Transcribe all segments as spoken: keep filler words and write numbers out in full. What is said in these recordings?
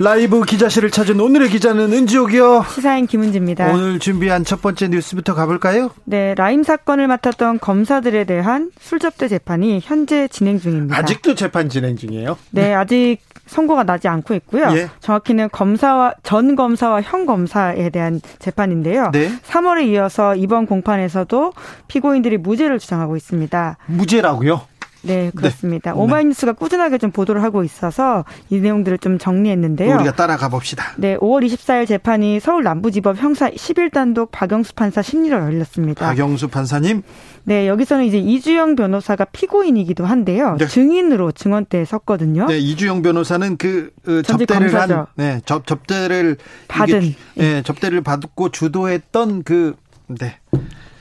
라이브 기자실을 찾은 오늘의 기자는 은지옥이요. 시사인 김은지입니다. 오늘 준비한 첫 번째 뉴스부터 가볼까요? 네, 라임 사건을 맡았던 검사들에 대한 술접대 재판이 현재 진행 중입니다. 아직도 재판 진행 중이에요? 네, 아직 선고가 나지 않고 있고요. 예. 정확히는 검사와 전 검사와 현 검사에 대한 재판인데요. 네. 삼월에 이어서 이번 공판에서도 피고인들이 무죄를 주장하고 있습니다. 무죄라고요? 네, 그렇습니다. 네. 오마이뉴스가 꾸준하게 좀 보도를 하고 있어서 이 내용들을 좀 정리했는데요. 우리가 따라가 봅시다. 네, 오월 이십사일 재판이 서울 남부지법 형사 십일 단독 박영수 판사 심리로 열렸습니다. 박영수 판사님. 네, 여기서는 이제 이주영 변호사가 피고인이기도 한데요. 네. 증인으로 증언대에 섰거든요. 네, 이주영 변호사는 그 어, 접대를 검사죠. 한, 네, 접 접대를 받은, 이게, 네, 접대를 받고 주도했던 그, 네.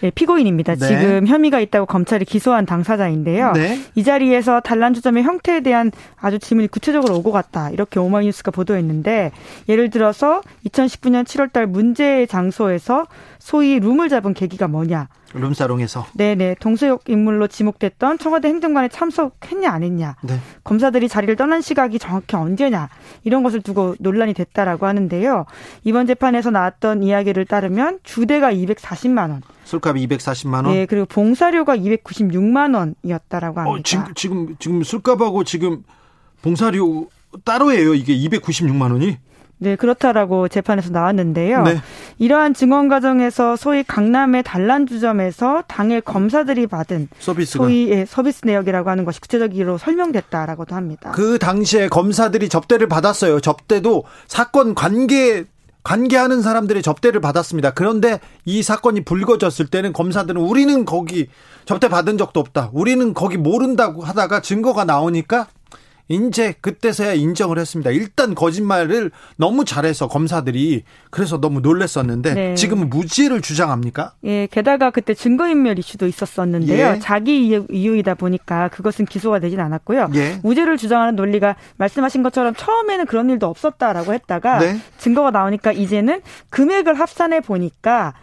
네, 피고인입니다. 네. 지금 혐의가 있다고 검찰이 기소한 당사자인데요. 네. 이 자리에서 단란주점의 형태에 대한 아주 질문이 구체적으로 오고 갔다, 이렇게 오마이뉴스가 보도했는데, 예를 들어서 이천십구년 칠월달 문제의 장소에서 소위 룸을 잡은 계기가 뭐냐, 룸사롱에서 네네 동서역 인물로 지목됐던 청와대 행정관에 참석했냐 안 했냐, 네. 검사들이 자리를 떠난 시각이 정확히 언제냐, 이런 것을 두고 논란이 됐다라고 하는데요. 이번 재판에서 나왔던 이야기를 따르면 주대가 이백사십만 원, 술값이 이백사십만 원, 네, 그리고 봉사료가 이백구십육만 원이었다라고 합니다. 어, 지금 지금 지금 술값하고 지금 봉사료 따로예요. 이게 이백구십육만 원이? 네, 그렇다라고 재판에서 나왔는데요. 네. 이러한 증언 과정에서 소위 강남의 단란주점에서 당일 검사들이 받은 서비스가. 소위 예, 서비스 내역이라고 하는 것이 구체적으로 설명됐다라고도 합니다. 그 당시에 검사들이 접대를 받았어요. 접대도 사건 관계 관계하는 사람들의 접대를 받았습니다. 그런데 이 사건이 불거졌을 때는 검사들은 우리는 거기 접대 받은 적도 없다, 우리는 거기 모른다고 하다가 증거가 나오니까 이제 그때서야 인정을 했습니다. 일단 거짓말을 너무 잘해서 검사들이, 그래서 너무 놀랐었는데, 네. 지금은 무죄를 주장합니까? 예, 게다가 그때 증거인멸 이슈도 있었었는데요. 예. 자기 이유이다 보니까 그것은 기소가 되진 않았고요. 예. 무죄를 주장하는 논리가 말씀하신 것처럼 처음에는 그런 일도 없었다라고 했다가, 네. 증거가 나오니까 이제는 금액을 합산해 보니까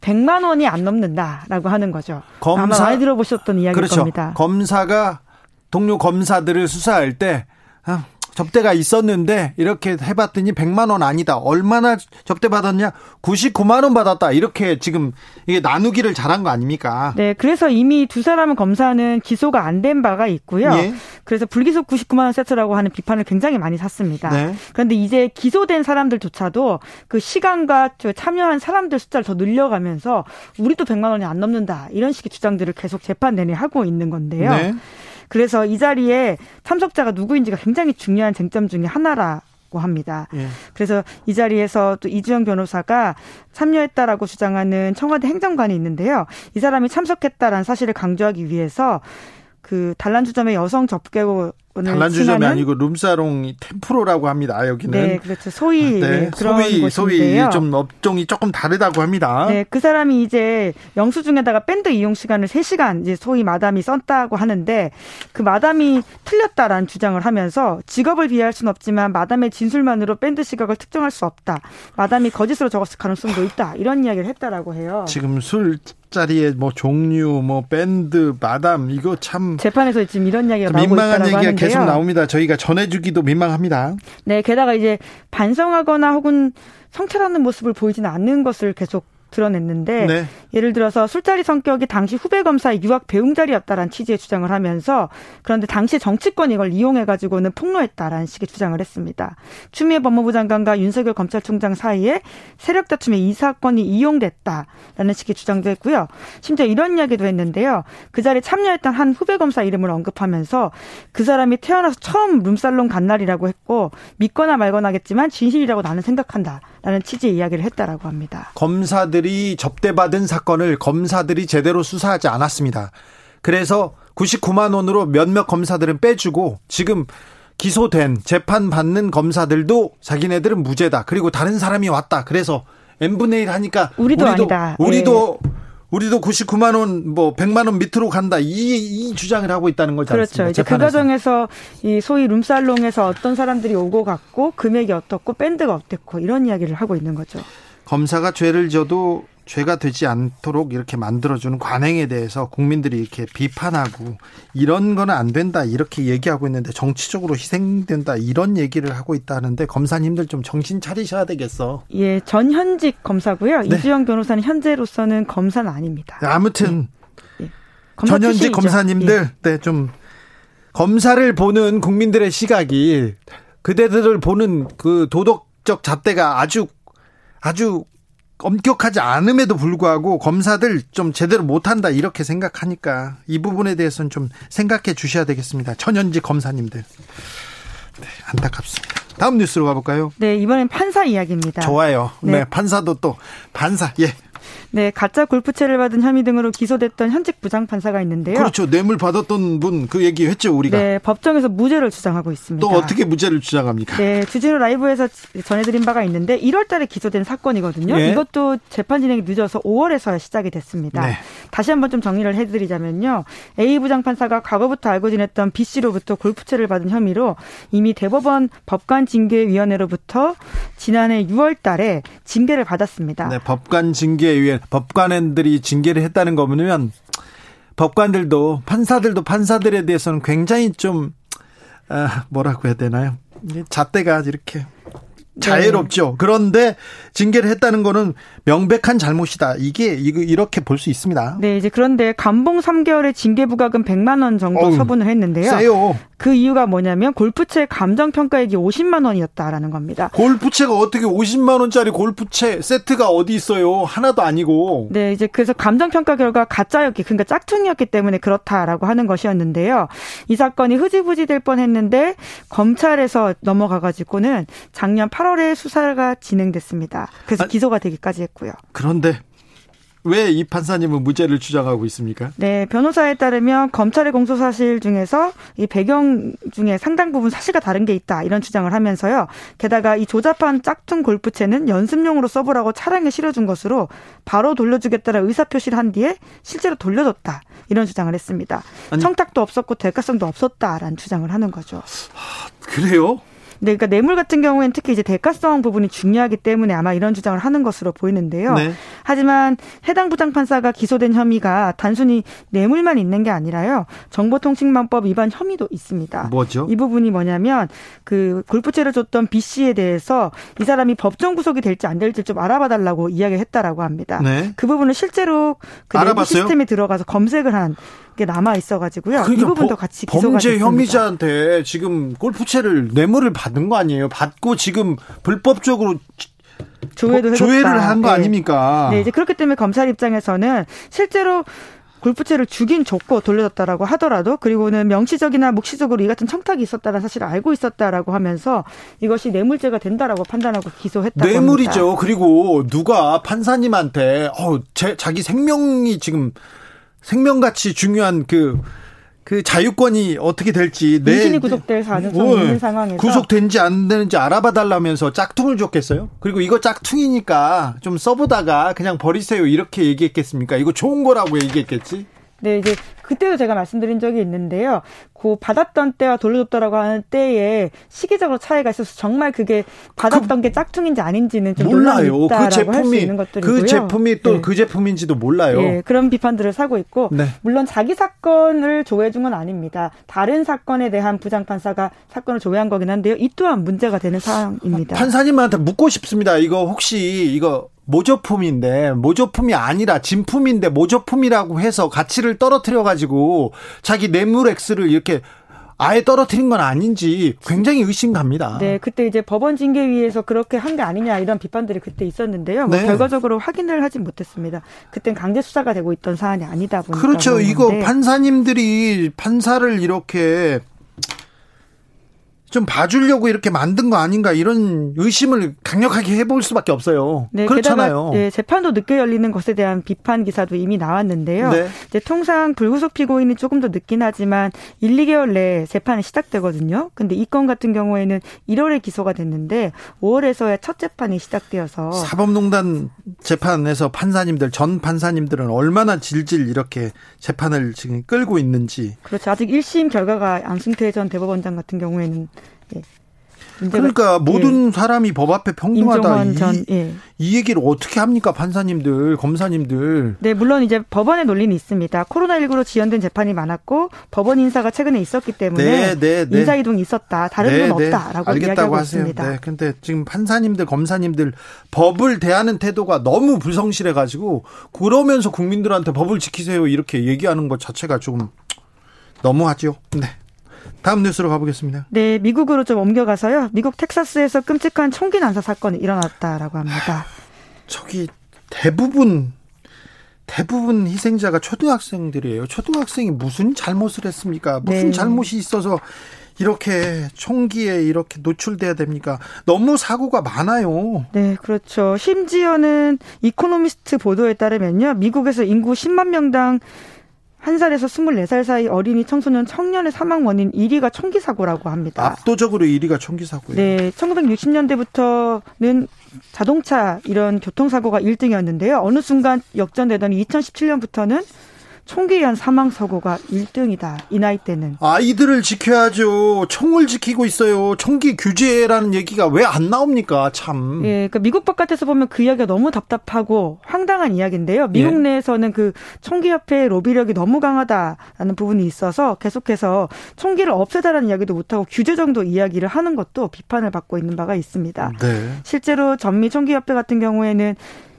백만 원이 안 넘는다라고 하는 거죠. 검사, 아마 많이 들어보셨던 이야기일 그렇죠. 겁니다. 검사가 동료 검사들을 수사할 때, 아, 접대가 있었는데 이렇게 해봤더니 백만 원 아니다. 얼마나 접대 받았냐? 구십구만 원 받았다. 이렇게 지금 이게 나누기를 잘한 거 아닙니까? 네, 그래서 이미 두 사람은 검사는 기소가 안 된 바가 있고요. 예. 그래서 불기소 구십구만 원 세트라고 하는 비판을 굉장히 많이 샀습니다. 네. 그런데 이제 기소된 사람들조차도 그 시간과 참여한 사람들 숫자를 더 늘려가면서 우리도 백만 원이 안 넘는다, 이런 식의 주장들을 계속 재판 내내 하고 있는 건데요. 네. 그래서 이 자리에 참석자가 누구인지가 굉장히 중요한 쟁점 중에 하나라고 합니다. 예. 그래서 이 자리에서 또 이주영 변호사가 참여했다라고 주장하는 청와대 행정관이 있는데요. 이 사람이 참석했다라는 사실을 강조하기 위해서 그 단란주점의 여성 접객을 단란주점이 아니고 룸사롱이 템프로라고 합니다. 여기는. 네, 그렇죠. 소위 네, 네, 그런 소위 곳인데요. 소위 좀 업종이 조금 다르다고 합니다. 네, 그 사람이 이제 영수증에다가 밴드 이용 시간을 세 시간 이제 소위 마담이 썼다고 하는데, 그 마담이 틀렸다라는 주장을 하면서 직업을 비하할 수는 없지만 마담의 진술만으로 밴드 시각을 특정할 수 없다, 마담이 거짓으로 적었을 가능성도 있다, 이런 이야기를 했다라고 해요. 지금 술 자리에 뭐 종류, 뭐 밴드, 마담, 이거 참 재판에서 지금 이런 이야기가 나오고 있다라고 하는데요. 민망한 얘기가 계속 나옵니다. 저희가 전해주기도 민망합니다. 네, 게다가 이제 반성하거나 혹은 성찰하는 모습을 보이지는 않는 것을 계속 드러냈는데, 네. 예를 들어서 술자리 성격이 당시 후배 검사의 유학 배웅 자리였다라는 취지의 주장을 하면서, 그런데 당시 정치권이 이걸 이용해가지고는 폭로했다라는 식의 주장을 했습니다. 추미애 법무부 장관과 윤석열 검찰총장 사이에 세력 다툼에 이 사건이 이용됐다라는 식의 주장도 했고요. 심지어 이런 이야기도 했는데요. 그 자리에 참여했던 한 후배 검사 이름을 언급하면서 그 사람이 태어나서 처음 룸살롱 간 날이라고 했고, 믿거나 말거나 하겠지만 진실이라고 나는 생각한다라는 취지의 이야기를 했다라고 합니다. 검사들 이 접대받은 사건을 검사들이 제대로 수사하지 않았습니다. 그래서 구십구만 원으로 몇몇 검사들은 빼주고 지금 기소된, 재판받는 검사들도 자기네들은 무죄다. 그리고 다른 사람이 왔다. 그래서 엔 분의 일 하니까 우리도, 우리도 아니다. 우리도 예. 우리도 구십구만 원, 뭐 백만 원 밑으로 간다. 이, 이 주장을 하고 있다는 거지 않습니까? 그렇죠. 이제 그 과정에서 이 소위 룸살롱에서 어떤 사람들이 오고 갔고 금액이 어떻고 밴드가 어땠고 이런 이야기를 하고 있는 거죠. 검사가 죄를 져도 죄가 되지 않도록 이렇게 만들어주는 관행에 대해서 국민들이 이렇게 비판하고 이런 건 안 된다 이렇게 얘기하고 있는데 정치적으로 희생된다 이런 얘기를 하고 있다는데 검사님들 좀 정신 차리셔야 되겠어. 예, 전현직 검사고요. 네. 이주영 변호사는 현재로서는 검사는 아닙니다. 아무튼 예. 예. 검사 전현직 출신이죠. 검사님들 예. 네, 좀 검사를 보는 국민들의 시각이 그대들을 보는 그 도덕적 잣대가 아주 아주 엄격하지 않음에도 불구하고 검사들 좀 제대로 못한다 이렇게 생각하니까 이 부분에 대해서는 좀 생각해 주셔야 되겠습니다. 천연지 검사님들. 네, 안타깝습니다. 다음 뉴스로 가볼까요? 네, 이번엔 판사 이야기입니다. 좋아요. 네, 네 판사도 또 판사. 예. 네, 가짜 골프채를 받은 혐의 등으로 기소됐던 현직 부장판사가 있는데요. 그렇죠. 뇌물 받았던 분 그 얘기했죠, 우리가. 네, 법정에서 무죄를 주장하고 있습니다. 또 어떻게 무죄를 주장합니까? 네, 주진우 라이브에서 전해드린 바가 있는데 일월 달에 기소된 사건이거든요. 네. 이것도 재판 진행이 늦어서 오월에서야 시작이 됐습니다. 네. 다시 한번 좀 정리를 해드리자면요. A 부장판사가 과거부터 알고 지냈던 B 씨로부터 골프채를 받은 혐의로 이미 대법원 법관징계위원회로부터 지난해 유월 달에 징계를 받았습니다. 네, 법관징계위원회. 법관들이 징계를 했다는 거 보면 법관들도 판사들도 판사들에 대해서는 굉장히 좀 아, 뭐라고 해야 되나요? 잣대가 이렇게 자애롭죠. 네. 그런데 징계를 했다는 거는 명백한 잘못이다. 이게 이거 이렇게 볼 수 있습니다. 네, 이제 그런데 감봉 삼 개월의 징계 부각은 백만 원 정도 어우, 처분을 했는데요. 세요. 그 이유가 뭐냐면 골프채 감정평가액이 오십만 원이었다라는 겁니다. 골프채가 어떻게 오십만 원짜리 골프채 세트가 어디 있어요? 하나도 아니고. 네, 이제 그래서 감정평가 결과 가짜였기, 그러니까 짝퉁이었기 때문에 그렇다라고 하는 것이었는데요. 이 사건이 흐지부지 될 뻔했는데 검찰에서 넘어가가지고는 작년 팔월에 수사가 진행됐습니다. 그래서 아, 기소가 되기까지 했고요. 그런데 왜 이 판사님은 무죄를 주장하고 있습니까? 네, 변호사에 따르면 검찰의 공소 사실 중에서 이 배경 중에 상당 부분 사실과 다른 게 있다 이런 주장을 하면서요. 게다가 이 조잡한 짝퉁 골프채는 연습용으로 써보라고 차량에 실어준 것으로 바로 돌려주겠다라 의사 표시를 한 뒤에 실제로 돌려줬다 이런 주장을 했습니다. 아니, 청탁도 없었고 대가성도 없었다라는 주장을 하는 거죠. 아, 그래요? 네, 그러니까 뇌물 같은 경우에는 특히 이제 대가성 부분이 중요하기 때문에 아마 이런 주장을 하는 것으로 보이는데요. 네. 하지만 해당 부장판사가 기소된 혐의가 단순히 뇌물만 있는 게 아니라요. 정보통신망법 위반 혐의도 있습니다. 뭐죠? 이 부분이 뭐냐면 그 골프채를 줬던 B 씨에 대해서 이 사람이 법정 구속이 될지 안 될지 좀 알아봐달라고 이야기했다라고 합니다. 네. 그 부분을 실제로 그 내부 시스템에 들어가서 검색을 한 게 남아 있어가지고요. 그러니까 이 부분도 같이 기소가 범죄 됐습니다. 혐의자한테 지금 골프채를 뇌물을 받은 거 아니에요? 받고 지금 불법적으로 조회도 해줬다. 조회를 한 거 네. 아닙니까? 네, 이제 그렇기 때문에 검찰 입장에서는 실제로 골프채를 주긴 줬고 돌려줬다라고 하더라도 그리고는 명시적이나 묵시적으로 이 같은 청탁이 있었다는 사실을 알고 있었다라고 하면서 이것이 뇌물죄가 된다라고 판단하고 기소했다고 뇌물이죠. 합니다. 뇌물이죠. 그리고 누가 판사님한테 어, 제, 자기 생명이 지금 생명같이 중요한 그, 그 자유권이 어떻게 될지. 내, 인신이 구속될 가능성이 어, 있는 상황에서. 구속된지 안 되는지 알아봐달라면서 짝퉁을 줬겠어요? 그리고 이거 짝퉁이니까 좀 써보다가 그냥 버리세요. 이렇게 얘기했겠습니까? 이거 좋은 거라고 얘기했겠지? 네, 이제 그때도 제가 말씀드린 적이 있는데요. 그 받았던 때와 돌려줬다라고 하는 때에 시기적으로 차이가 있어서 정말 그게 받았던 그, 게 짝퉁인지 아닌지는 좀 몰라요. 그 제품이 그 제품이 또 그 네. 제품인지도 몰라요. 네, 그런 비판들을 사고 있고 네. 물론 자기 사건을 조회해 준 건 아닙니다. 다른 사건에 대한 부장판사가 사건을 조회한 거긴 한데요. 이 또한 문제가 되는 사항입니다. 판사님한테 묻고 싶습니다. 이거 혹시 이거 모조품인데 모조품이 아니라 진품인데 모조품이라고 해서 가치를 떨어뜨려 가지고 자기 뇌물 액수를 이렇게 아예 떨어뜨린 건 아닌지 굉장히 의심갑니다. 네, 그때 이제 법원 징계위에서 그렇게 한 게 아니냐 이런 비판들이 그때 있었는데요. 네. 뭐 결과적으로 확인을 하진 못했습니다. 그땐 강제 수사가 되고 있던 사안이 아니다 보니까. 그렇죠. 이거 판사님들이 판사를 이렇게 좀 봐주려고 이렇게 만든 거 아닌가 이런 의심을 강력하게 해볼 수밖에 없어요. 네, 그렇잖아요. 네, 재판도 늦게 열리는 것에 대한 비판 기사도 이미 나왔는데요. 네. 이제 통상 불구속 피고인이 조금 더 늦긴 하지만 일, 이 개월 내에 재판이 시작되거든요. 근데 이 건 같은 경우에는 일월에 기소가 됐는데 오월에서야 첫 재판이 시작되어서 사법농단 재판에서 판사님들, 전 판사님들은 얼마나 질질 이렇게 재판을 지금 끌고 있는지. 그렇죠. 아직 일 심 결과가 안승태 전 대법원장 같은 경우에는 예. 그러니까 모든 예. 사람이 법 앞에 평등하다 이, 전, 예. 이 얘기를 어떻게 합니까 판사님들 검사님들. 네, 물론 이제 법원의 논리는 있습니다. 코로나십구로 지연된 재판이 많았고 법원 인사가 최근에 있었기 때문에 네, 네, 네. 인사이동이 있었다 다른 네, 건 네. 없다라고 이야기하고 하세요. 있습니다. 그런데 네, 지금 판사님들 검사님들 법을 대하는 태도가 너무 불성실해가지고 그러면서 국민들한테 법을 지키세요 이렇게 얘기하는 것 자체가 조금 너무하죠. 네. 다음 뉴스로 가보겠습니다. 네, 미국으로 좀 옮겨가서요. 미국 텍사스에서 끔찍한 총기 난사 사건이 일어났다라고 합니다. 저기 대부분 대부분 희생자가 초등학생들이에요. 초등학생이 무슨 잘못을 했습니까? 무슨 네. 잘못이 있어서 이렇게 총기에 이렇게 노출돼야 됩니까? 너무 사고가 많아요. 네, 그렇죠. 심지어는 이코노미스트 보도에 따르면요, 미국에서 인구 십만 명당 한 살에서 스물네 살 사이 어린이 청소년 청년의 사망 원인 일 위가 총기 사고라고 합니다. 압도적으로 일 위가 총기 사고예요. 네, 천구백육십 년대부터는 자동차 이런 교통사고가 일 등이었는데요. 어느 순간 역전되더니 이천십칠 년부터는 총기에 의한 사망 사고가 일 등이다. 이 나이 때는. 아이들을 지켜야죠. 총을 지키고 있어요. 총기 규제라는 얘기가 왜 안 나옵니까? 참. 예, 그러니까 미국 바깥에서 보면 그 이야기가 너무 답답하고 황당한 이야기인데요. 미국 예. 내에서는 그 총기협회의 로비력이 너무 강하다라는 부분이 있어서 계속해서 총기를 없애다라는 이야기도 못하고 규제 정도 이야기를 하는 것도 비판을 받고 있는 바가 있습니다. 네. 실제로 전미총기협회 같은 경우에는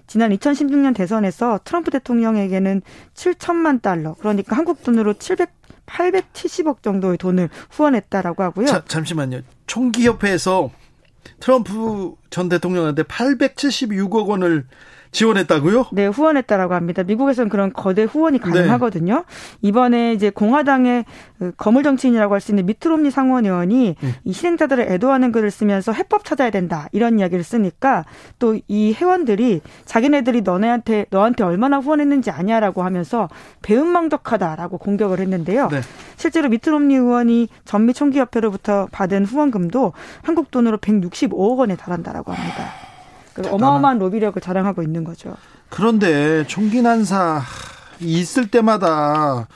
지난 이천십육 년 대선에서 트럼프 대통령에게는 칠천만 달러, 그러니까 한국 돈으로 칠백, 팔백칠십억 정도의 돈을 후원했다라고 하고요. 자, 잠시만요. 총기협회에서 트럼프 전 대통령한테 팔백칠십육억 원을 지원했다고요? 네, 후원했다라고 합니다. 미국에서는 그런 거대 후원이 가능하거든요. 네. 이번에 이제 공화당의 거물 정치인이라고 할 수 있는 미트 롬니 상원의원이 음. 이 희생자들을 애도하는 글을 쓰면서 해법 찾아야 된다 이런 이야기를 쓰니까 또 이 회원들이 자기네들이 너네한테 너한테 얼마나 후원했는지 아냐라고 하면서 배은망덕하다라고 공격을 했는데요. 네. 실제로 미트 롬니 의원이 전미 총기협회로부터 받은 후원금도 한국 돈으로 백육십오억 원에 달한다라고 합니다. 어마어마한 로비력을 자랑하고 있는 거죠. 그런데 총기 난사 있을 때마다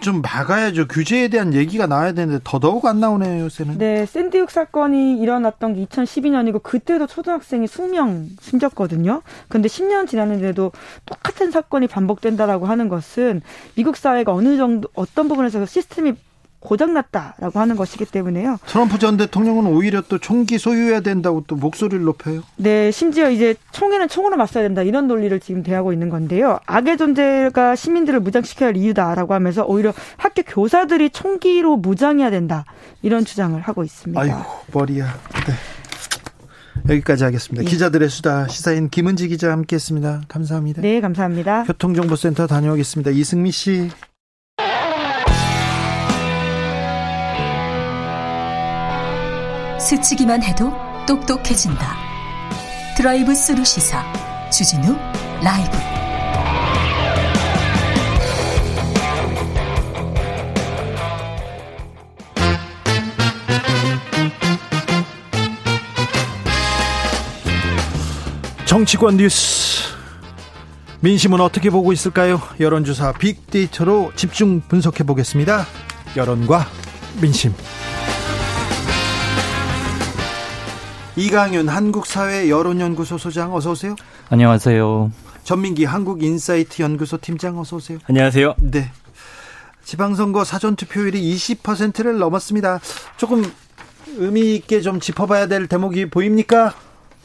좀 막아야죠. 규제에 대한 얘기가 나와야 되는데 더더욱 안 나오네요, 요새는. 네, 샌디윅 사건이 일어났던 게 이천십이 년이고 그때도 초등학생이 수명 숨졌거든요. 그런데 십 년 지났는데도 똑같은 사건이 반복된다라고 하는 것은 미국 사회가 어느 정도 어떤 부분에서 시스템이 고장났다라고 하는 것이기 때문에요. 트럼프 전 대통령은 오히려 또 총기 소유해야 된다고 또 목소리를 높여요. 네, 심지어 이제 총에는 총으로 맞서야 된다 이런 논리를 지금 대하고 있는 건데요. 악의 존재가 시민들을 무장시켜야 할 이유다라고 하면서 오히려 학교 교사들이 총기로 무장해야 된다 이런 주장을 하고 있습니다. 아이고 머리야. 네. 여기까지 하겠습니다. 네. 기자들의 수다 시사인 김은지 기자 함께했습니다. 감사합니다. 네, 감사합니다. 교통정보센터 다녀오겠습니다. 이승미 씨. 스치기만 해도 똑똑해진다. 드라이브 스루 시사 주진우 라이브. 정치권 뉴스 민심은 어떻게 보고 있을까요? 여론조사 빅데이터로 집중 분석해 보겠습니다. 여론과 민심. 이강윤 한국사회 여론연구소 소장 어서 오세요. 안녕하세요. 전민기 한국인사이트 연구소 팀장 어서 오세요. 안녕하세요. 네. 지방선거 사전투표율이 이십 퍼센트를 넘었습니다. 조금 의미 있게 좀 짚어봐야 될 대목이 보입니까?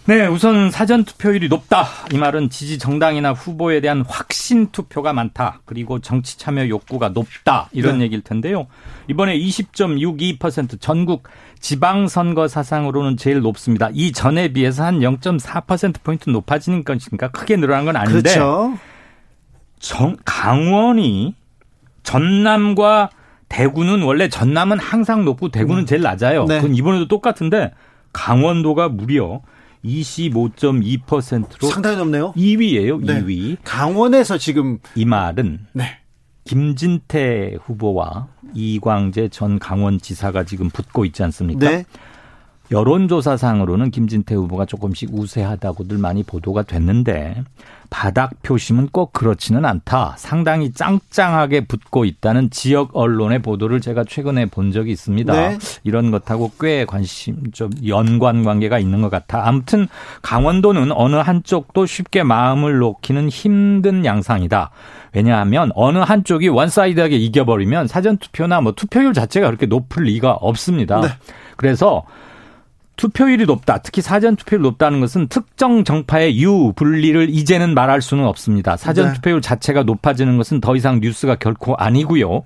네, 우선 사전투표율이 높다. 이 말은 지지 정당이나 후보에 대한 확신 투표가 많다. 그리고 정치 참여 욕구가 높다. 이런 네. 얘기일 텐데요. 이번에 이십 점 육이 퍼센트 전국 지방선거 사상으로는 제일 높습니다. 이전에 비해서 한 영 점 사 퍼센트포인트 높아지는 것인가 크게 늘어난 건 아닌데 그렇죠. 정, 강원이 전남과 대구는 원래 전남은 항상 높고 대구는 제일 낮아요. 네. 그건 이번에도 똑같은데 강원도가 무려 이십오 점 이 퍼센트로 상당히 높네요. 이 위예요. 네. 이 위. 강원에서 지금 이 말은 네. 김진태 후보와 이광재 전 강원지사가 지금 붙고 있지 않습니까? 네. 여론조사상으로는 김진태 후보가 조금씩 우세하다고들 많이 보도가 됐는데 바닥 표심은 꼭 그렇지는 않다. 상당히 짱짱하게 붙고 있다는 지역 언론의 보도를 제가 최근에 본 적이 있습니다. 네. 이런 것하고 꽤 관심, 좀 연관 관계가 있는 것 같아. 아무튼 강원도는 어느 한쪽도 쉽게 마음을 놓기는 힘든 양상이다. 왜냐하면 어느 한쪽이 원사이드하게 이겨버리면 사전투표나 뭐 투표율 자체가 그렇게 높을 리가 없습니다. 네. 그래서 투표율이 높다. 특히 사전투표율이 높다는 것은 특정 정파의 유불리를 이제는 말할 수는 없습니다. 사전투표율 자체가 높아지는 것은 더 이상 뉴스가 결코 아니고요.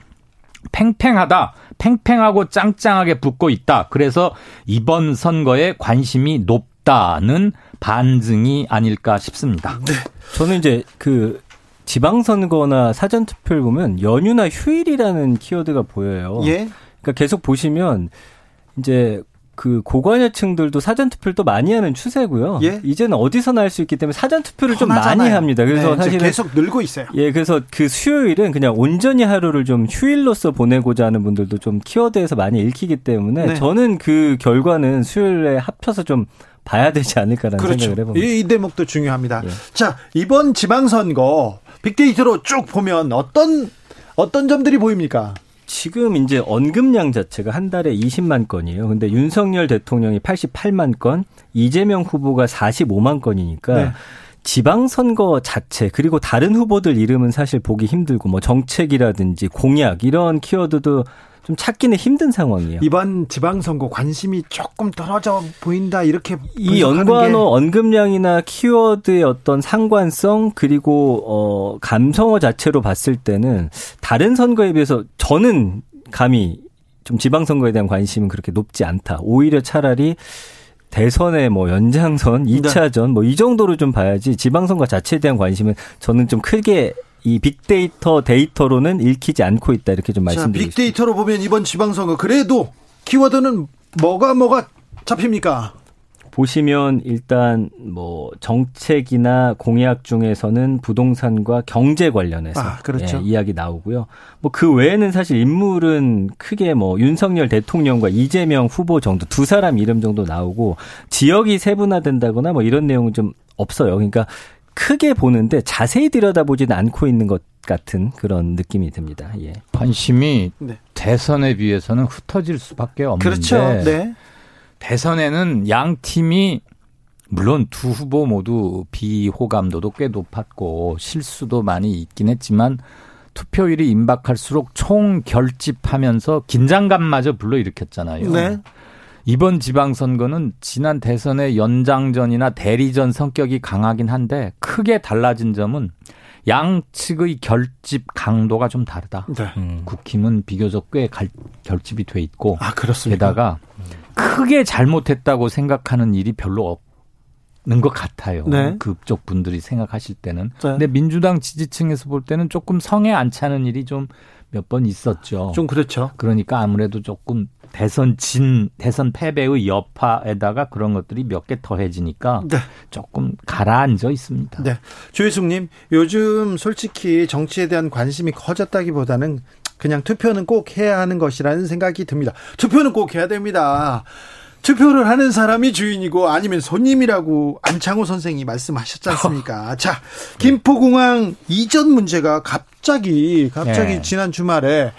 팽팽하다. 팽팽하고 짱짱하게 붙고 있다. 그래서 이번 선거에 관심이 높다는 반증이 아닐까 싶습니다. 네. 저는 이제 그 지방선거나 사전투표를 보면 연휴나 휴일이라는 키워드가 보여요. 예. 그러니까 계속 보시면 이제 그 고관여층들도 사전투표를 또 많이 하는 추세고요. 예? 이제는 어디서나 할 수 있기 때문에 사전투표를 좀 많이 합니다. 그래서 네, 사실 계속 늘고 있어요. 예, 그래서 그 수요일은 그냥 온전히 하루를 좀 휴일로서 보내고자 하는 분들도 좀 키워드에서 많이 읽히기 때문에 네. 저는 그 결과는 수요일에 합쳐서 좀 봐야 되지 않을까라는 그렇죠. 생각을 해봅니다. 이, 이 대목도 중요합니다. 예. 자, 이번 지방선거 빅데이터로 쭉 보면 어떤 어떤 점들이 보입니까? 지금 이제 언급량 자체가 한 달에 이십만 건이에요. 근데 윤석열 대통령이 팔십팔만 건, 이재명 후보가 사십오만 건이니까 네. 지방선거 자체 그리고 다른 후보들 이름은 사실 보기 힘들고 뭐 정책이라든지 공약 이런 키워드도 좀 찾기는 힘든 상황이에요. 이번 지방선거 관심이 조금 떨어져 보인다 이렇게 이 연관어 언급량이나 키워드의 어떤 상관성 그리고 어, 감성어 자체로 봤을 때는 다른 선거에 비해서 저는 감히 좀 지방선거에 대한 관심은 그렇게 높지 않다. 오히려 차라리 대선의 뭐 연장선, 이 차전 뭐 이 정도로 좀 봐야지 지방선거 자체에 대한 관심은 저는 좀 크게 이 빅데이터 데이터로는 읽히지 않고 있다 이렇게 좀 말씀드리고 있습니다. 빅데이터로 있습니다. 보면 이번 지방선거 그래도 키워드는 뭐가 뭐가 잡힙니까? 보시면 일단 뭐 정책이나 공약 중에서는 부동산과 경제 관련해서 아, 그렇죠. 예, 이야기 나오고요. 뭐 그 외에는 사실 인물은 크게 뭐 윤석열 대통령과 이재명 후보 정도 두 사람 이름 정도 나오고 지역이 세분화된다거나 뭐 이런 내용은 좀 없어요. 그러니까 크게 보는데 자세히 들여다보지는 않고 있는 것 같은 그런 느낌이 듭니다. 예. 관심이 네. 대선에 비해서는 흩어질 수밖에 없는데 그렇죠. 네. 대선에는 양 팀이 물론 두 후보 모두 비호감도도 꽤 높았고 실수도 많이 있긴 했지만 투표율이 임박할수록 총결집하면서 긴장감마저 불러일으켰잖아요. 네. 이번 지방선거는 지난 대선의 연장전이나 대리전 성격이 강하긴 한데 크게 달라진 점은 양측의 결집 강도가 좀 다르다. 네. 음, 국힘은 비교적 꽤 갈, 결집이 돼 있고 아, 그렇습니까? 게다가 크게 잘못했다고 생각하는 일이 별로 없는 것 같아요. 네. 그쪽 분들이 생각하실 때는. 네. 근데 민주당 지지층에서 볼 때는 조금 성에 안 차는 일이 좀 몇 번 있었죠. 좀 그렇죠. 그러니까 아무래도 조금 대선 진, 대선 패배의 여파에다가 그런 것들이 몇 개 더해지니까 네. 조금 가라앉아 있습니다. 네. 조혜숙님, 요즘 솔직히 정치에 대한 관심이 커졌다기보다는 그냥 투표는 꼭 해야 하는 것이라는 생각이 듭니다. 투표는 꼭 해야 됩니다. 투표를 하는 사람이 주인이고 아니면 손님이라고 안창호 선생이 말씀하셨지 않습니까? 자, 김포공항 이전 문제가 갑자기 갑자기 네. 지난 주말에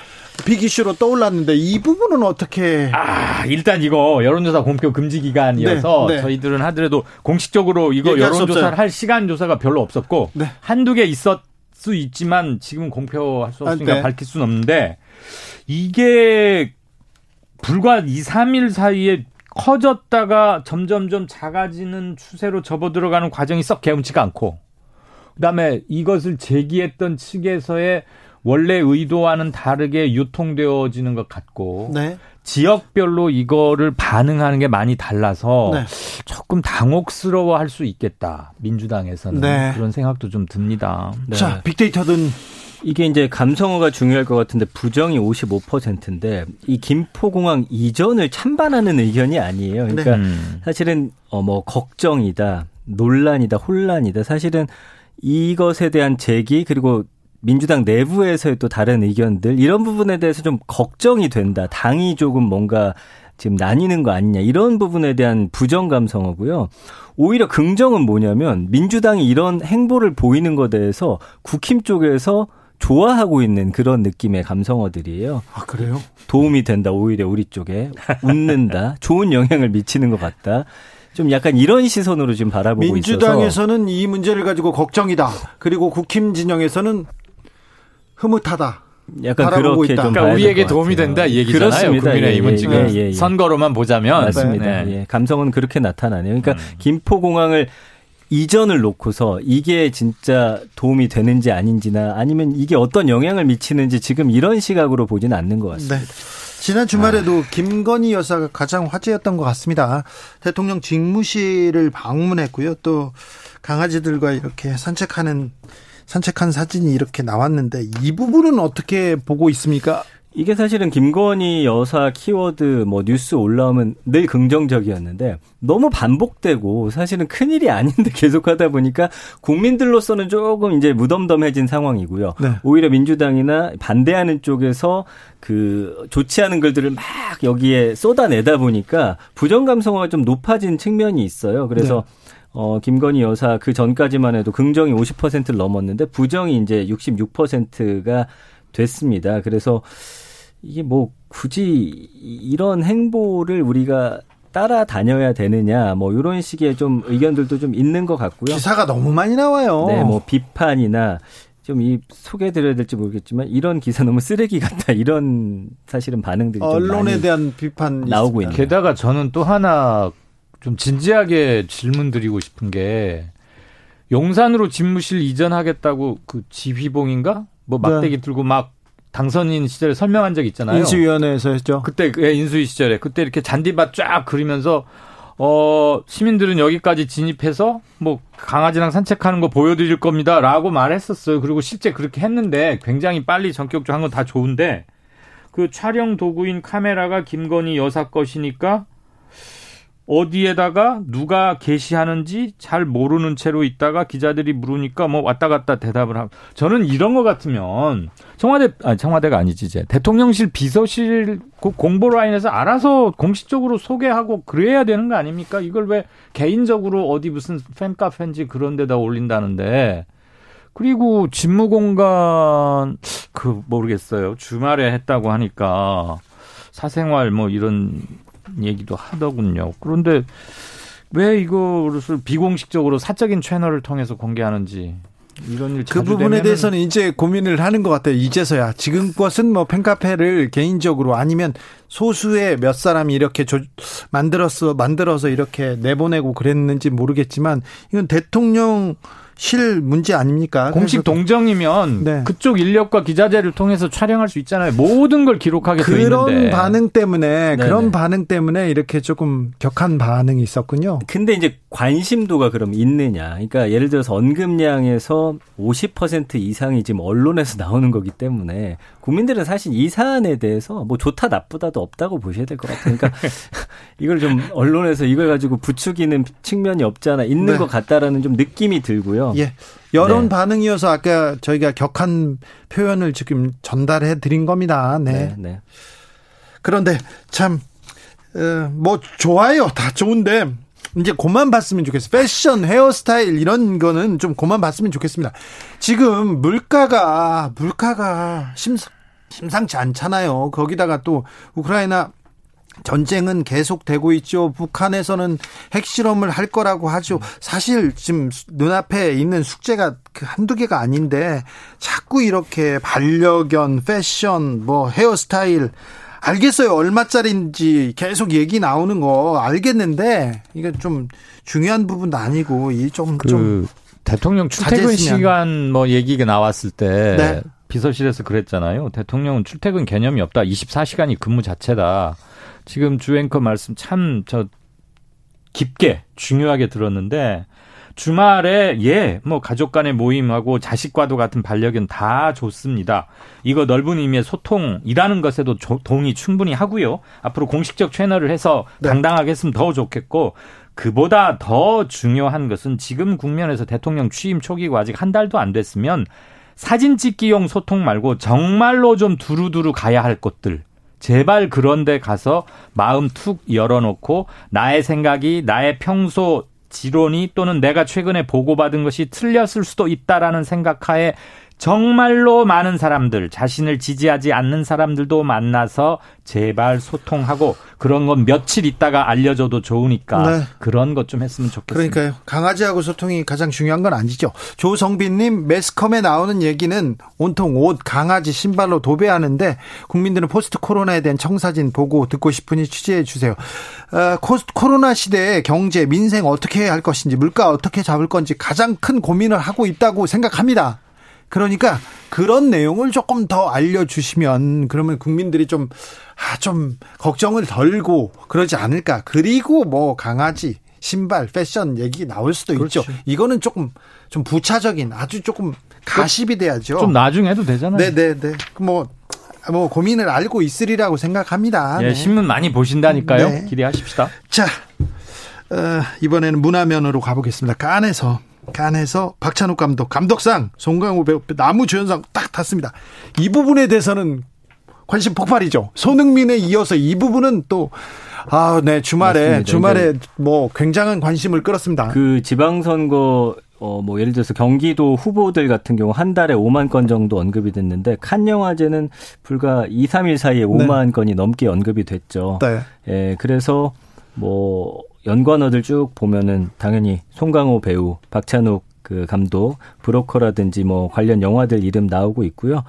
빅 이슈로 떠올랐는데 이 부분은 어떻게? 아, 일단 이거 여론조사 공표 금지 기간이어서 네, 네. 저희들은 하더라도 공식적으로 이거 여론조사를 할 시간 조사가 별로 없었고 네. 한두 개 있었. 수 있지만 지금 공표할 수 없으니까 아, 네. 밝힐 수는 없는데 이게 불과 이, 삼 일 사이에 커졌다가 점점점 작아지는 추세로 접어들어가는 과정이 썩 개운치가 않고 그다음에 이것을 제기했던 측에서의 원래 의도와는 다르게 유통되어지는 것 같고 네. 지역별로 이거를 반응하는 게 많이 달라서 네. 조금 당혹스러워할 수 있겠다. 민주당에서는 네. 그런 생각도 좀 듭니다. 네. 자, 빅데이터든 이게 이제 감성어가 중요할 것 같은데 부정이 오십오 퍼센트인데 이 김포공항 이전을 찬반하는 의견이 아니에요. 그러니까 네. 사실은 어 뭐 걱정이다, 논란이다, 혼란이다. 사실은 이것에 대한 제기 그리고 민주당 내부에서의 또 다른 의견들 이런 부분에 대해서 좀 걱정이 된다. 당이 조금 뭔가 지금 나뉘는 거 아니냐 이런 부분에 대한 부정 감성어고요. 오히려 긍정은 뭐냐면 민주당이 이런 행보를 보이는 것에 대해서 국힘 쪽에서 좋아하고 있는 그런 느낌의 감성어들이에요. 아 그래요? 도움이 된다. 오히려 우리 쪽에 웃는다. 좋은 영향을 미치는 것 같다. 좀 약간 이런 시선으로 지금 바라보고 민주당에서는 있어서. 민주당에서는 이 문제를 가지고 걱정이다. 그리고 국힘 진영에서는 흐뭇하다. 약간 그렇게 있다. 좀 그러니까 우리에게 도움이 된다 이 얘기잖아요. 그렇습니다. 국민의힘은 예, 예, 지금 예, 예, 예. 선거로만 보자면 맞습니다. 네. 예. 감성은 그렇게 나타나네요. 그러니까 음. 김포공항을 이전을 놓고서 이게 진짜 도움이 되는지 아닌지나 아니면 이게 어떤 영향을 미치는지 지금 이런 시각으로 보지는 않는 것 같습니다. 네. 지난 주말에도 아. 김건희 여사가 가장 화제였던 것 같습니다. 대통령 직무실을 방문했고요. 또 강아지들과 이렇게 산책하는 산책한 사진이 이렇게 나왔는데 이 부분은 어떻게 보고 있습니까? 이게 사실은 김건희 여사 키워드 뭐 뉴스 올라오면 늘 긍정적이었는데 너무 반복되고 사실은 큰일이 아닌데 계속하다 보니까 국민들로서는 조금 이제 무덤덤해진 상황이고요. 네. 오히려 민주당이나 반대하는 쪽에서 그 좋지 않은 글들을 막 여기에 쏟아내다 보니까 부정 감성어가 좀 높아진 측면이 있어요. 그래서 네. 어, 김건희 여사 그 전까지만 해도 긍정이 오십 퍼센트를 넘었는데 부정이 이제 육십육 퍼센트가 됐습니다. 그래서 이게 뭐 굳이 이런 행보를 우리가 따라다녀야 되느냐 뭐 이런 식의 좀 의견들도 좀 있는 것 같고요. 기사가 너무 많이 나와요. 네, 뭐 비판이나 좀 이 소개드려야 될지 모르겠지만 이런 기사 너무 쓰레기 같다 이런 사실은 반응들이 좀 언론에 많이 대한 비판 나오고 있습니다. 있네요. 게다가 저는 또 하나 좀 진지하게 질문 드리고 싶은 게 용산으로 집무실 이전하겠다고 그 지휘봉인가? 뭐 막대기 네. 들고 막 당선인 시절에 설명한 적 있잖아요. 인수위원회에서 했죠. 그때 예, 인수위 시절에 그때 이렇게 잔디밭 쫙 그리면서 어, 시민들은 여기까지 진입해서 뭐 강아지랑 산책하는 거 보여드릴 겁니다라고 말했었어요. 그리고 실제 그렇게 했는데 굉장히 빨리 전격적으로 한 건 다 좋은데 그 촬영 도구인 카메라가 김건희 여사 것이니까 어디에다가 누가 게시하는지 잘 모르는 채로 있다가 기자들이 물으니까 뭐 왔다 갔다 대답을 하고 저는 이런 것 같으면 청와대 아니 청와대가 아니지 이제 대통령실 비서실 공보 라인에서 알아서 공식적으로 소개하고 그래야 되는 거 아닙니까? 이걸 왜 개인적으로 어디 무슨 팬카페인지 그런 데다 올린다는데 그리고 집무 공간 그 모르겠어요. 주말에 했다고 하니까 사생활 뭐 이런 얘기도 하더군요. 그런데 왜 이것을 비공식적으로 사적인 채널을 통해서 공개하는지 이런 일 그 부분에 대해서는 이제 고민을 하는 것 같아요. 이제서야 지금 것은 뭐 팬카페를 개인적으로 아니면 소수의 몇 사람이 이렇게 조, 만들었어 만들어서 이렇게 내보내고 그랬는지 모르겠지만 이건 대통령 실 문제 아닙니까? 공식 동정이면 네. 그쪽 인력과 기자재를 통해서 촬영할 수 있잖아요. 모든 걸 기록하게 돼 있는데. 그런 반응 때문에 네네. 그런 반응 때문에 이렇게 조금 격한 반응이 있었군요. 근데 이제 관심도가 그럼 있느냐. 그러니까 예를 들어서 언급량에서 오십 퍼센트 이상이 지금 언론에서 나오는 거기 때문에 국민들은 사실 이 사안에 대해서 뭐 좋다 나쁘다도 없다고 보셔야 될 것 같아요. 그러니까 이걸 좀 언론에서 이걸 가지고 부추기는 측면이 없지 않아 있는 네. 것 같다라는 좀 느낌이 들고요. 예, 여론 네. 반응이어서 아까 저희가 격한 표현을 지금 전달해 드린 겁니다. 네. 네, 네. 그런데 참 뭐 좋아요, 다 좋은데 이제 고만 봤으면 좋겠어요. 패션, 헤어스타일 이런 거는 좀 고만 봤으면 좋겠습니다. 지금 물가가 물가가 심상, 심상치 않잖아요. 거기다가 또 우크라이나 전쟁은 계속되고 있죠. 북한에서는 핵실험을 할 거라고 하죠. 사실 지금 눈앞에 있는 숙제가 한두 개가 아닌데 자꾸 이렇게 반려견, 패션, 뭐 헤어스타일 알겠어요. 얼마짜리인지 계속 얘기 나오는 거 알겠는데 이게 좀 중요한 부분도 아니고 이 좀 그 좀 대통령 출퇴근 자제시면. 시간 뭐 얘기가 나왔을 때 네. 비서실에서 그랬잖아요. 대통령은 출퇴근 개념이 없다. 이십사 시간이 근무 자체다. 지금 주 앵커 말씀 참 저 깊게 중요하게 들었는데 주말에 예, 뭐 가족 간의 모임하고 자식과도 같은 반려견 다 좋습니다. 이거 넓은 의미의 소통이라는 것에도 조, 동의 충분히 하고요. 앞으로 공식적 채널을 해서 네. 당당하게 했으면 더 좋겠고 그보다 더 중요한 것은 지금 국면에서 대통령 취임 초기고 아직 한 달도 안 됐으면 사진 찍기용 소통 말고 정말로 좀 두루두루 가야 할 것들. 제발 그런 데 가서 마음 툭 열어놓고 나의 생각이 나의 평소 지론이 또는 내가 최근에 보고받은 것이 틀렸을 수도 있다라는 생각하에 정말로 많은 사람들, 자신을 지지하지 않는 사람들도 만나서 제발 소통하고 그런 건 며칠 있다가 알려줘도 좋으니까 네. 그런 것 좀 했으면 좋겠습니다. 그러니까요. 강아지하고 소통이 가장 중요한 건 아니죠. 조성빈님, 매스컴에 나오는 얘기는 온통 옷, 강아지, 신발로 도배하는데 국민들은 포스트 코로나에 대한 청사진 보고 듣고 싶으니 취재해 주세요. 어, 코로나 시대에 경제, 민생 어떻게 할 것인지, 물가 어떻게 잡을 건지 가장 큰 고민을 하고 있다고 생각합니다. 그러니까 그런 내용을 조금 더 알려주시면 그러면 국민들이 좀, 아, 좀 걱정을 덜고 그러지 않을까. 그리고 뭐 강아지, 신발, 패션 얘기 나올 수도 그렇죠. 있죠. 이거는 조금 좀 부차적인 아주 조금 가십이 돼야죠. 좀 나중에 해도 되잖아요. 네네네. 뭐, 뭐 고민을 알고 있으리라고 생각합니다. 네, 네. 신문 많이 보신다니까요. 네. 기대하십시다. 자, 어, 이번에는 문화면으로 가보겠습니다. 칸에서. 칸에서 박찬욱 감독 감독상, 송강호 배우 남우주연상 딱 탔습니다. 이 부분에 대해서는 관심 폭발이죠. 손흥민에 이어서 이 부분은 또 아, 네, 주말에 맞습니다. 주말에 뭐 굉장한 관심을 끌었습니다. 그 지방선거 어, 뭐 예를 들어서 경기도 후보들 같은 경우 한 달에 오만 건 정도 언급이 됐는데 칸 영화제는 불과 이, 삼 일 사이에 오만 네. 건이 넘게 언급이 됐죠. 네. 예, 그래서 뭐 연관어들 쭉 보면은 당연히 송강호 배우, 박찬욱 그 감독, 브로커라든지 뭐 관련 영화들 이름 나오고 있고요.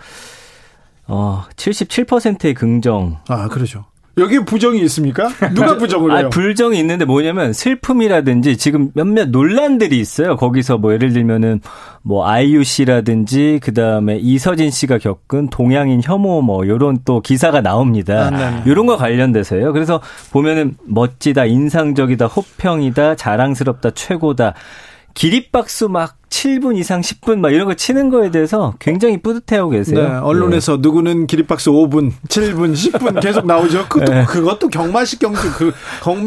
어, 칠십칠 퍼센트의 긍정. 아, 그러죠. 여기 부정이 있습니까? 누가 부정을 해요? 아, 불정이 있는데 뭐냐면 슬픔이라든지 지금 몇몇 논란들이 있어요. 거기서 뭐 예를 들면은 뭐 아이유 씨라든지 그다음에 이서진 씨가 겪은 동양인 혐오 뭐 요런 또 기사가 나옵니다. 아, 요런 거 관련돼서요. 그래서 보면은 멋지다, 인상적이다, 호평이다, 자랑스럽다, 최고다. 기립박수 막 칠 분 이상 십 분 막 이런 거 치는 거에 대해서 굉장히 뿌듯해하고 계세요. 네, 언론에서 네. 누구는 기립박수 오 분, 칠 분, 십 분 계속 나오죠. 그것도, 네. 그것도 경마식 경주, 그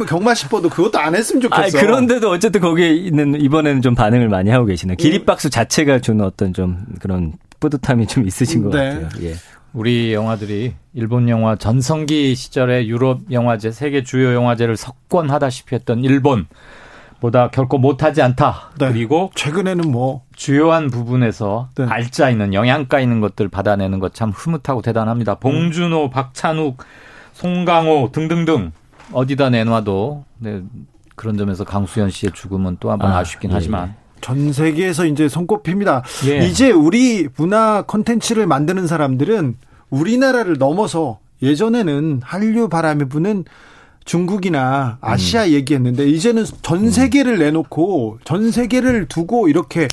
경마식보도 그것도 안 했으면 좋겠어. 아, 그런데도 어쨌든 거기에 있는 이번에는 좀 반응을 많이 하고 계시네요. 기립박수 자체가 주는 어떤 좀 그런 뿌듯함이 좀 있으신 것 네. 같아요. 예. 우리 영화들이 일본 영화 전성기 시절에 유럽 영화제, 세계 주요 영화제를 석권하다시피 했던 일본. 보다 결코 못하지 않다. 네. 그리고 최근에는 뭐 주요한 부분에서 네. 알짜 있는 영양가 있는 것들 받아내는 것 참 흐뭇하고 대단합니다. 봉준호, 음. 박찬욱, 송강호 등등등 어디다 내놔도 네. 그런 점에서 강수연 씨의 죽음은 또 한 번 아, 아쉽긴 예. 하지만 전 세계에서 이제 손꼽힙니다. 예. 이제 우리 문화 콘텐츠를 만드는 사람들은 우리나라를 넘어서 예전에는 한류 바람이 부는 중국이나 아시아 음. 얘기했는데 이제는 전 세계를 내놓고 전 세계를 두고 이렇게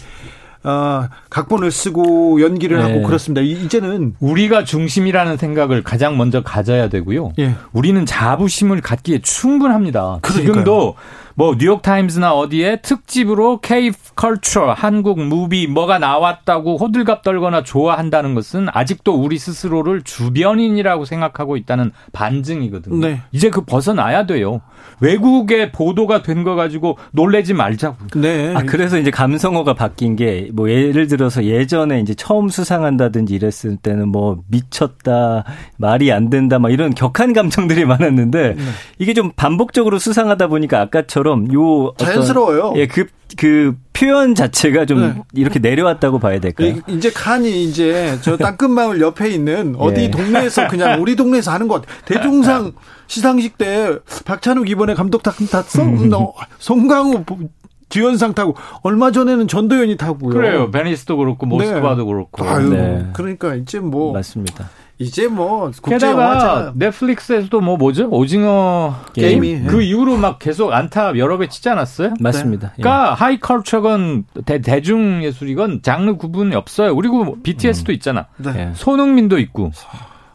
어, 각본을 쓰고 연기를 네. 하고 그렇습니다. 이제는 우리가 중심이라는 생각을 가장 먼저 가져야 되고요. 예. 우리는 자부심을 갖기에 충분합니다. 그러니까요. 지금도 뭐 뉴욕타임스나 어디에 특집으로 K-culture, 한국 무비 뭐가 나왔다고 호들갑 떨거나 좋아한다는 것은 아직도 우리 스스로를 주변인이라고 생각하고 있다는 반증이거든요. 네. 이제 그 벗어나야 돼요. 외국의 보도가 된 거 가지고 놀래지 말자고. 네. 아, 그래서 이제 감성어가 바뀐 게 뭐 예를 들어서 예전에 이제 처음 수상한다든지 이랬을 때는 뭐 미쳤다, 말이 안 된다 막 이런 격한 감정들이 많았는데 네. 이게 좀 반복적으로 수상하다 보니까 아까처럼 요 자연스러워요. 예, 그, 그 표현 자체가 좀 네. 이렇게 내려왔다고 봐야 될까요? 이제 칸이 이제 저 땅끝마을 옆에 있는 어디 예. 동네에서 그냥 우리 동네에서 하는 것. 대종상 시상식 때 박찬욱 이번에 감독 탔어? 너 송강호 주연상 타고 얼마 전에는 전도연이 타고요. 그래요. 베니스도 그렇고 모스크바도 네. 그렇고. 아유, 네. 그러니까 이제 뭐 맞습니다. 이제 뭐 국제 영화제 넷플릭스에서도 뭐 뭐죠? 오징어 게임. 게임 그 이후로 막 계속 안타 여러 배 치지 않았어요? 맞습니다. 네. 그러니까 예. 하이컬처건 대 대중 예술이건 장르 구분이 없어요. 그리고 비티에스도 음. 있잖아. 네. 손흥민도 있고.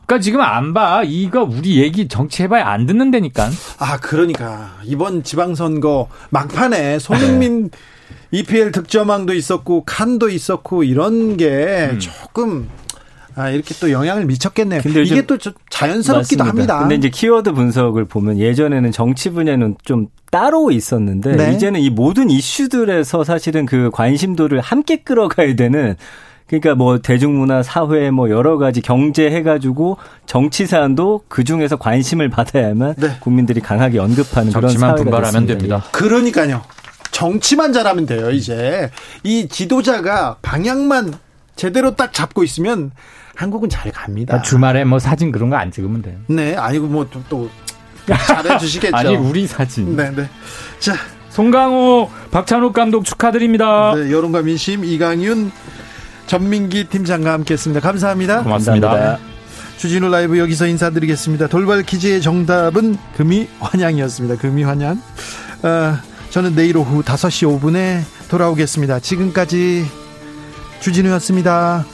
그러니까 지금 안 봐. 이거 우리 얘기 정치해봐야 안 듣는 데니까. 아, 그러니까 이번 지방선거 막판에 손흥민 네. 이피엘 득점왕도 있었고 칸도 있었고 이런 게 음. 조금 아, 이렇게 또 영향을 미쳤겠네요. 근데 이게 또 자연스럽기도 맞습니다. 합니다. 근데 이제 키워드 분석을 보면 예전에는 정치 분야는 좀 따로 있었는데 네. 이제는 이 모든 이슈들에서 사실은 그 관심도를 함께 끌어가야 되는. 그러니까 뭐 대중문화, 사회 뭐 여러 가지 경제 해가지고 정치 사안도 그 중에서 관심을 받아야만 네. 국민들이 강하게 언급하는 그런 사회가 됐습니다. 정치만 분발하면 됩니다. 그러니까요. 정치만 잘하면 돼요. 이제 이 지도자가 방향만 제대로 딱 잡고 있으면 한국은 잘 갑니다. 주말에 뭐 사진 그런 거 안 찍으면 돼요. 네, 아니고 뭐 또 또 잘해 주시겠죠. 아니 우리 사진. 네, 네. 자, 송강호, 박찬욱 감독 축하드립니다. 네, 여론과 민심 이강윤. 전민기 팀장과 함께했습니다. 감사합니다. 고맙습니다. 감사합니다. 주진우 라이브 여기서 인사드리겠습니다. 돌발 퀴즈의 정답은 금이환향이었습니다. 금이환향. 어, 저는 내일 오후 다섯 시 오 분에 돌아오겠습니다. 지금까지 주진우였습니다.